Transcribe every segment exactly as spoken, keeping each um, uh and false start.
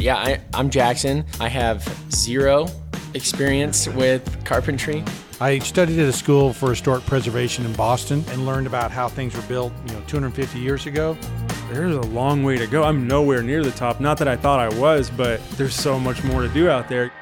Yeah, I, I'm Jackson. I have zero experience with carpentry. I studied at a school for historic preservation in Boston and learned about how things were built, you know, two hundred fifty years ago. There's a long way to go. I'm nowhere near the top. Not that I thought I was, but there's so much more to do out there.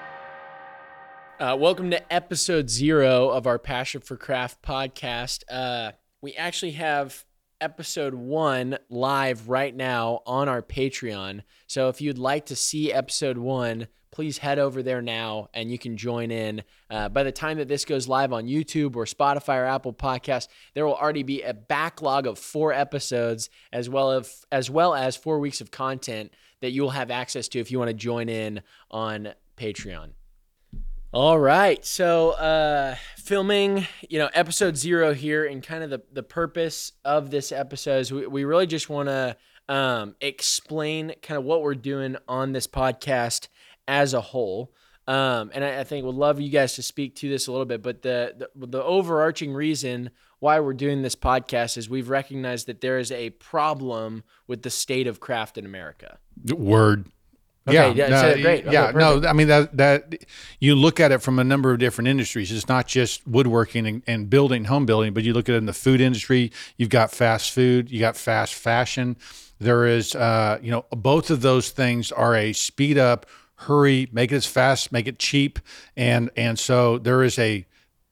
Uh, welcome to episode zero of our Passion for Craft podcast. Uh, we actually have episode one live right now on our Patreon. So if you'd like to see episode one, please head over there now and you can join in. Uh, by the time that this goes live on YouTube or Spotify or Apple Podcasts, there will already be a backlog of four episodes as well as, as well as four weeks of content that you'll have access to if you want to join in on Patreon. All right, so uh, filming, you know, episode zero here, and kind of the, the purpose of this episode is we, we really just want to um, explain kind of what we're doing on this podcast as a whole. Um, and I, I think would love you guys to speak to this a little bit, but the, the the overarching reason why we're doing this podcast is we've recognized that there is a problem with the state of craft in America. Word. Okay, yeah, no, so great. Okay, yeah, perfect. no, I mean, that that you look at it from a number of different industries. It's not just woodworking and, and building, home building, but you look at it in the food industry. You've got fast food, you got fast fashion. There is, uh, you know, both of those things are a speed up, hurry, make it as fast, make it cheap. And, and so there is a,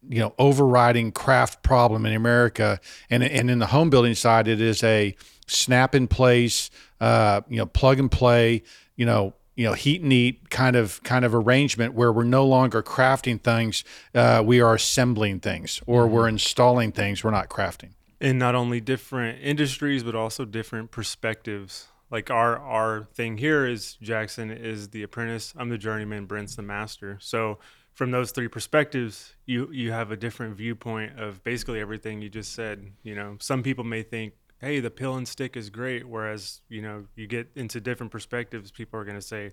you know, overriding craft problem in America. And, and in the home building side, it is a snap in place, uh, you know, plug and play, you know, you know, heat and eat kind of kind of arrangement where we're no longer crafting things. Uh, we are assembling things, or we're installing things. We're not crafting. And not only different industries, but also different perspectives. Like our our thing here is Jackson is the apprentice. I'm the journeyman. Brent's the master. So from those three perspectives, you, you have a different viewpoint of basically everything you just said. You know, some people may think, hey, the pill and stick is great. Whereas, you know, you get into different perspectives, people are going to say,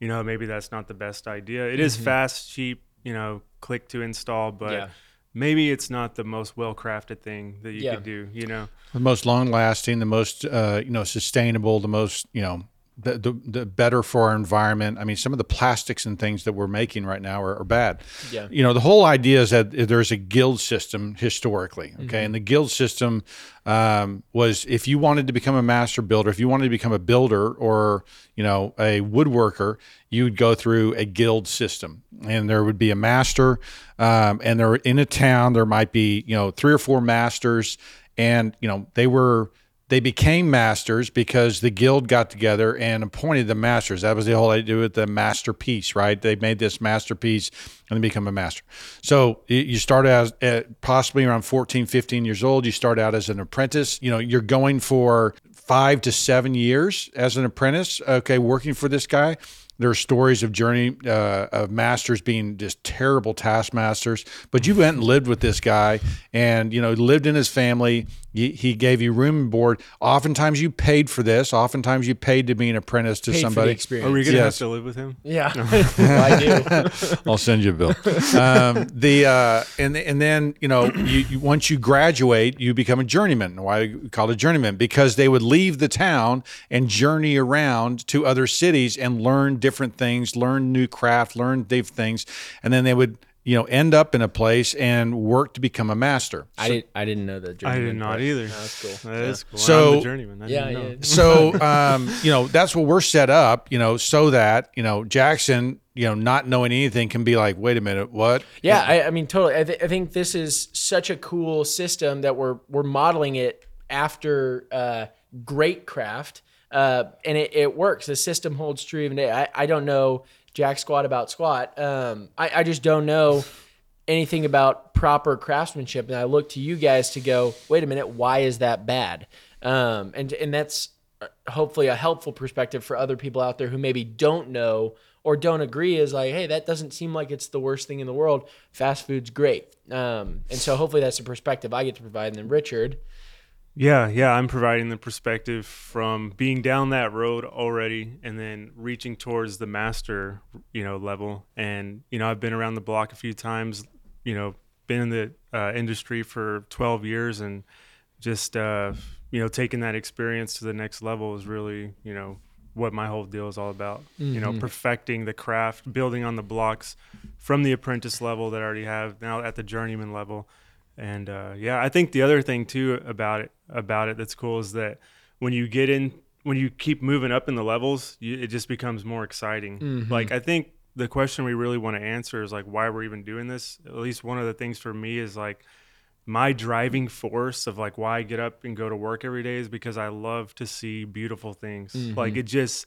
you know, maybe that's not the best idea. It mm-hmm. is fast, cheap, you know, click to install, but yeah. maybe it's not the most well-crafted thing that you yeah. could do, you know, the most long lasting, the most, uh, you know, sustainable, the most, you know, The, the the better for our environment. I mean, some of the plastics and things that we're making right now are, are bad. Yeah. You know, the whole idea is that there's a guild system historically, okay? Mm-hmm. And the guild system um, was if you wanted to become a master builder, if you wanted to become a builder or, you know, a woodworker, you would go through a guild system. And there would be a master, um, and there in a town, there might be, you know, three or four masters, and, you know, they were... They became masters because the guild got together and appointed the masters. That was the whole idea with the masterpiece, right? They made this masterpiece and they become a master. So you start out at possibly around fourteen, fifteen years old. You start out as an apprentice. You know, you're going for five to seven years as an apprentice, okay, working for this guy. There are stories of journey uh, of masters being just terrible taskmasters, but you went and lived with this guy and, you know, lived in his family. He, he gave you room and board. Oftentimes you paid for this. Oftentimes you paid to be an apprentice to paid somebody. For the experience. Are we going to yes. have to live with him? Yeah, I do. I'll send you a bill. Um, the uh, and and then, you know, you, you, once you graduate, you become a journeyman. Why do you call it a journeyman? Because they would leave the town and journey around to other cities and learn different things, learn new craft, learn different things, and then they would, you know, end up in a place and work to become a master. So, I didn't, I didn't know the journeyman. I did not either. No, that's cool. That yeah. is cool. So I'm the journeyman. I yeah, didn't know. yeah. So um, you know, that's what we're set up, you know, so that, you know, Jackson, you know, not knowing anything can be like, wait a minute, what? Yeah, I, I mean, totally. I, th- I think this is such a cool system that we're we're modeling it after uh, great craft. Uh, and it, it works. The system holds true even today. I, I don't know jack squat about squat. Um, I, I just don't know anything about proper craftsmanship. And I look to you guys to go, wait a minute, why is that bad? Um, and, and that's hopefully a helpful perspective for other people out there who maybe don't know or don't agree, is like, hey, that doesn't seem like it's the worst thing in the world. Fast food's great. Um, and so hopefully that's the perspective I get to provide. And then Richard... Yeah, yeah, I'm providing the perspective from being down that road already and then reaching towards the master, you know, level. And, you know, I've been around the block a few times, you know, been in the uh, industry for twelve years, and just, uh, you know, taking that experience to the next level is really, you know, what my whole deal is all about. Mm-hmm. You know, perfecting the craft, building on the blocks from the apprentice level that I already have now at the journeyman level. And uh, yeah, I think the other thing too about it, about it that's cool is that when you get in, when you keep moving up in the levels, you, it just becomes more exciting. Mm-hmm. Like, I think the question we really want to answer is like why we're even doing this. At least one of the things for me is like, my driving force of like why I get up and go to work every day is because I love to see beautiful things. Mm-hmm. Like it just,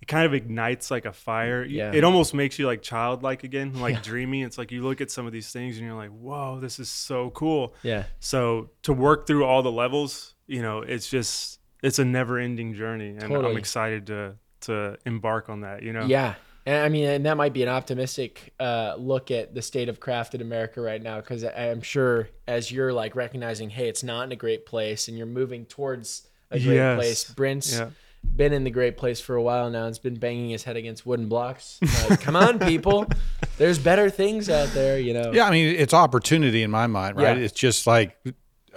it kind of ignites like a fire. Yeah. It almost makes you like childlike again, like yeah. dreamy. It's like you look at some of these things and you're like, whoa, this is so cool. Yeah. So to work through all the levels, you know, it's just, it's a never ending journey. And totally. I'm excited to, to embark on that, you know? Yeah. And I mean, and that might be an optimistic uh, look at the state of craft in America right now, because I'm sure as you're like recognizing, hey, it's not in a great place and you're moving towards a great yes. place. Brent's yeah. been in the great place for a while now. It's been banging his head against wooden blocks. Like, come on, people. There's better things out there, you know? Yeah, I mean, it's opportunity in my mind, right? Yeah. It's just like,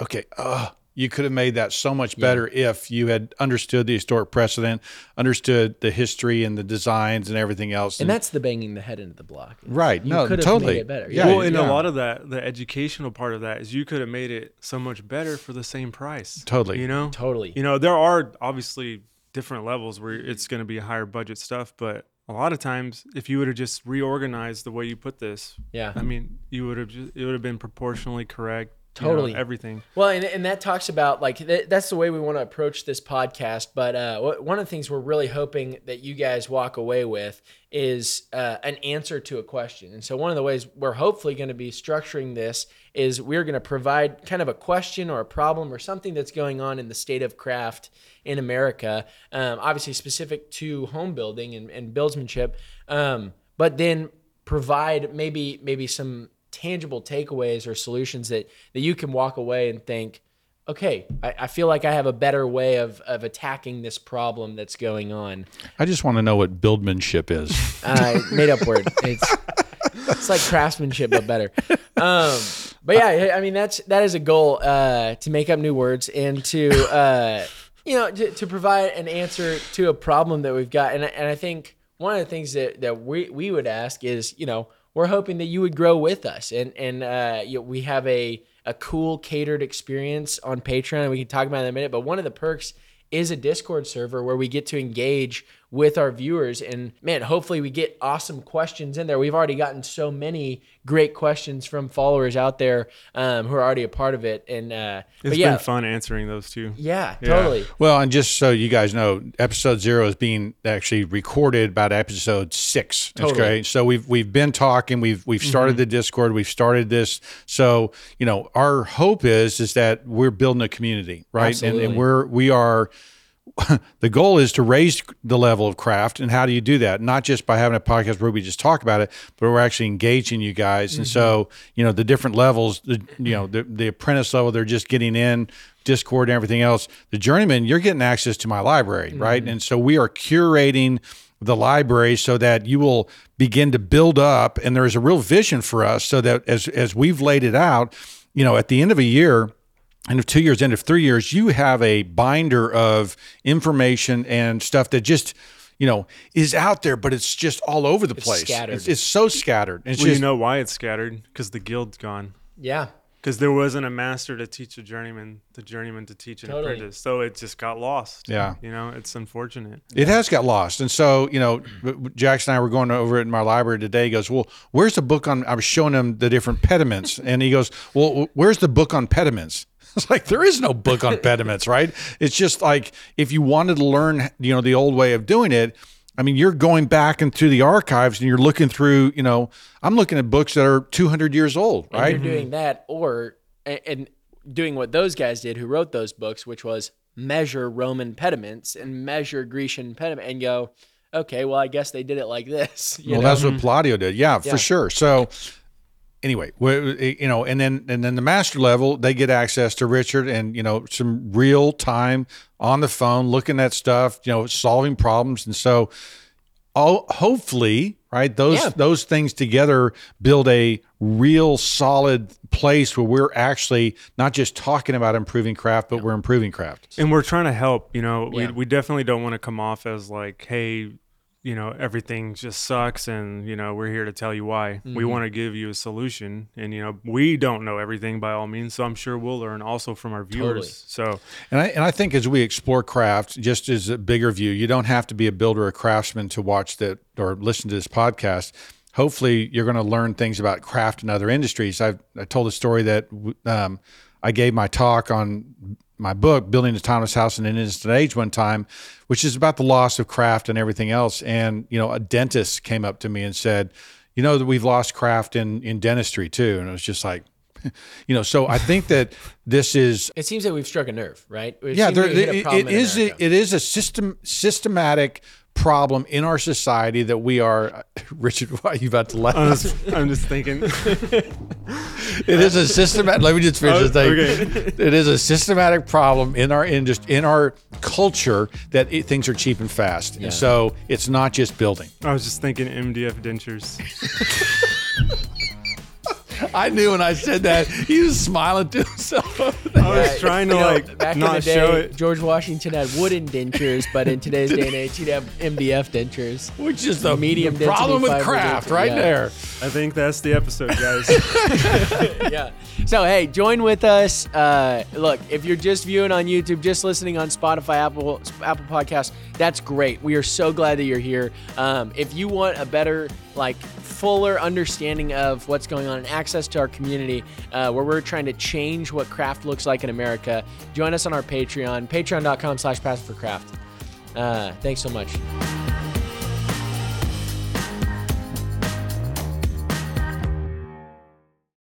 okay, uh, you could have made that so much better yeah. if you had understood the historic precedent, understood the history and the designs and everything else. And, and that's the banging the head into the block. Right. You no, could have totally. Made it better. Yeah. Well, and yeah. a lot of that, the educational part of that is you could have made it so much better for the same price. Totally. You know? Totally. You know, there are obviously different levels where it's going to be higher budget stuff, but a lot of times if you would have just reorganized the way you put this, yeah, I mean, you would have just, it would have been proportionally correct. Totally. You know, everything. Well, and, and that talks about like, th- that's the way we want to approach this podcast. But uh, w- one of the things we're really hoping that you guys walk away with is uh, an answer to a question. And so one of the ways we're hopefully going to be structuring this is we're going to provide kind of a question or a problem or something that's going on in the state of craft in America, um, obviously specific to home building and, and buildsmanship, um, but then provide maybe, maybe some tangible takeaways or solutions that, that you can walk away and think, okay, I, I feel like I have a better way of, of attacking this problem that's going on. I just want to know what buildmanship is. Uh, made up word. It's it's like craftsmanship, but better. Um, but yeah, I mean, that's, that is a goal, uh, to make up new words and to, uh, you know, to, to provide an answer to a problem that we've got. And, and I think one of the things that, that we, we would ask is, you know, we're hoping that you would grow with us. And and uh, you know, we have a, a cool catered experience on Patreon, and we can talk about it in a minute. But one of the perks is a Discord server where we get to engage with our viewers. And man, hopefully we get awesome questions in there. We've already gotten so many great questions from followers out there um, who are already a part of it. And uh, it's yeah. been fun answering those too. Yeah, yeah, totally. Well, and just so you guys know, episode zero is being actually recorded about episode six. That's totally. Great. So we've we've been talking, we've we've started mm-hmm. the Discord, we've started this. So, you know, our hope is is that we're building a community, right? Absolutely. And, and we're we are the goal is to raise the level of craft. And how do you do that? Not just by having a podcast where we just talk about it, but we're actually engaging you guys. And mm-hmm. so, you know, the different levels, the, you know, the, the apprentice level, they're just getting in, Discord and everything else. The journeyman, you're getting access to my library, mm-hmm. right? And so we are curating the library so that you will begin to build up. And there is a real vision for us so that as as we've laid it out, you know, at the end of a year, end of two years, end of three years, you have a binder of information and stuff that just, you know, is out there, but it's just all over the it's place. Scattered. It's, it's so scattered. It's well, just, you know why it's scattered? Because the guild's gone. Yeah. Because there wasn't a master to teach a journeyman, the journeyman to teach an totally. Apprentice. So it just got lost. Yeah. You know, it's unfortunate. It has got lost. And so, you know, Jackson and I were going over it in my library today. He goes, well, where's the book on, I was showing him the different pediments. And he goes, well, where's the book on pediments? It's like, there is no book on pediments, right? It's just like, if you wanted to learn, you know, the old way of doing it, I mean, you're going back into the archives and you're looking through, you know, I'm looking at books that are two hundred years old, right? And you're doing that or, and doing what those guys did who wrote those books, which was measure Roman pediments and measure Grecian pediment and go, okay, well, I guess they did it like this. You well, know? That's what Palladio did. Yeah, yeah, for sure. So anyway, you know, and then and then the master level, they get access to Richard and, you know, some real time on the phone, looking at stuff, you know, solving problems. And so all, hopefully, right, those yeah. those things together build a real solid place where we're actually not just talking about improving craft, but yeah. we're improving craft. And we're trying to help. You know, yeah. we, we definitely don't want to come off as like, hey, you know, everything just sucks and, you know, we're here to tell you why. Mm-hmm. We want to give you a solution. And, you know, we don't know everything by all means, so I'm sure we'll learn also from our viewers. Totally. So, and I and I think as we explore craft, just as a bigger view, you don't have to be a builder or craftsman to watch that or listen to this podcast. Hopefully you're going to learn things about craft and other industries. I've, I told a story that um, I gave my talk on my book, Building a Timeless House in an Instant Age, one time, which is about the loss of craft and everything else. And, you know, a dentist came up to me and said, you know, that we've lost craft in, in dentistry too. And it was just like, you know, so I think that this is, it seems that we've struck a nerve, right? It yeah. There, it, it is, a, it is a system, systematic problem in our society that we are, Richard, why are you about to laugh? I'm just, I'm just thinking. It is a systematic, let me just finish oh, this thing. Okay. It is a systematic problem in our industry, in our culture, that it, things are cheap and fast. Yeah. And so it's not just building. I was just thinking M D F dentures. I knew when I said that, he was smiling to himself. I was trying to, you know, like, back not in the day, show it. George Washington had wooden dentures, but in today's day and age, he'd have M D F dentures. Which is the medium the problem with craft dentures. Right yeah. there. I think that's the episode, guys. Yeah. So, hey, join with us. Uh, look, if you're just viewing on YouTube, just listening on Spotify, Apple, Apple Podcasts, that's great. We are so glad that you're here. Um, if you want a better, like, fuller understanding of what's going on and access to our community, uh, where we're trying to change what craft looks like in America, join us on our Patreon, patreon dot com slash passion for craft. Uh, thanks so much.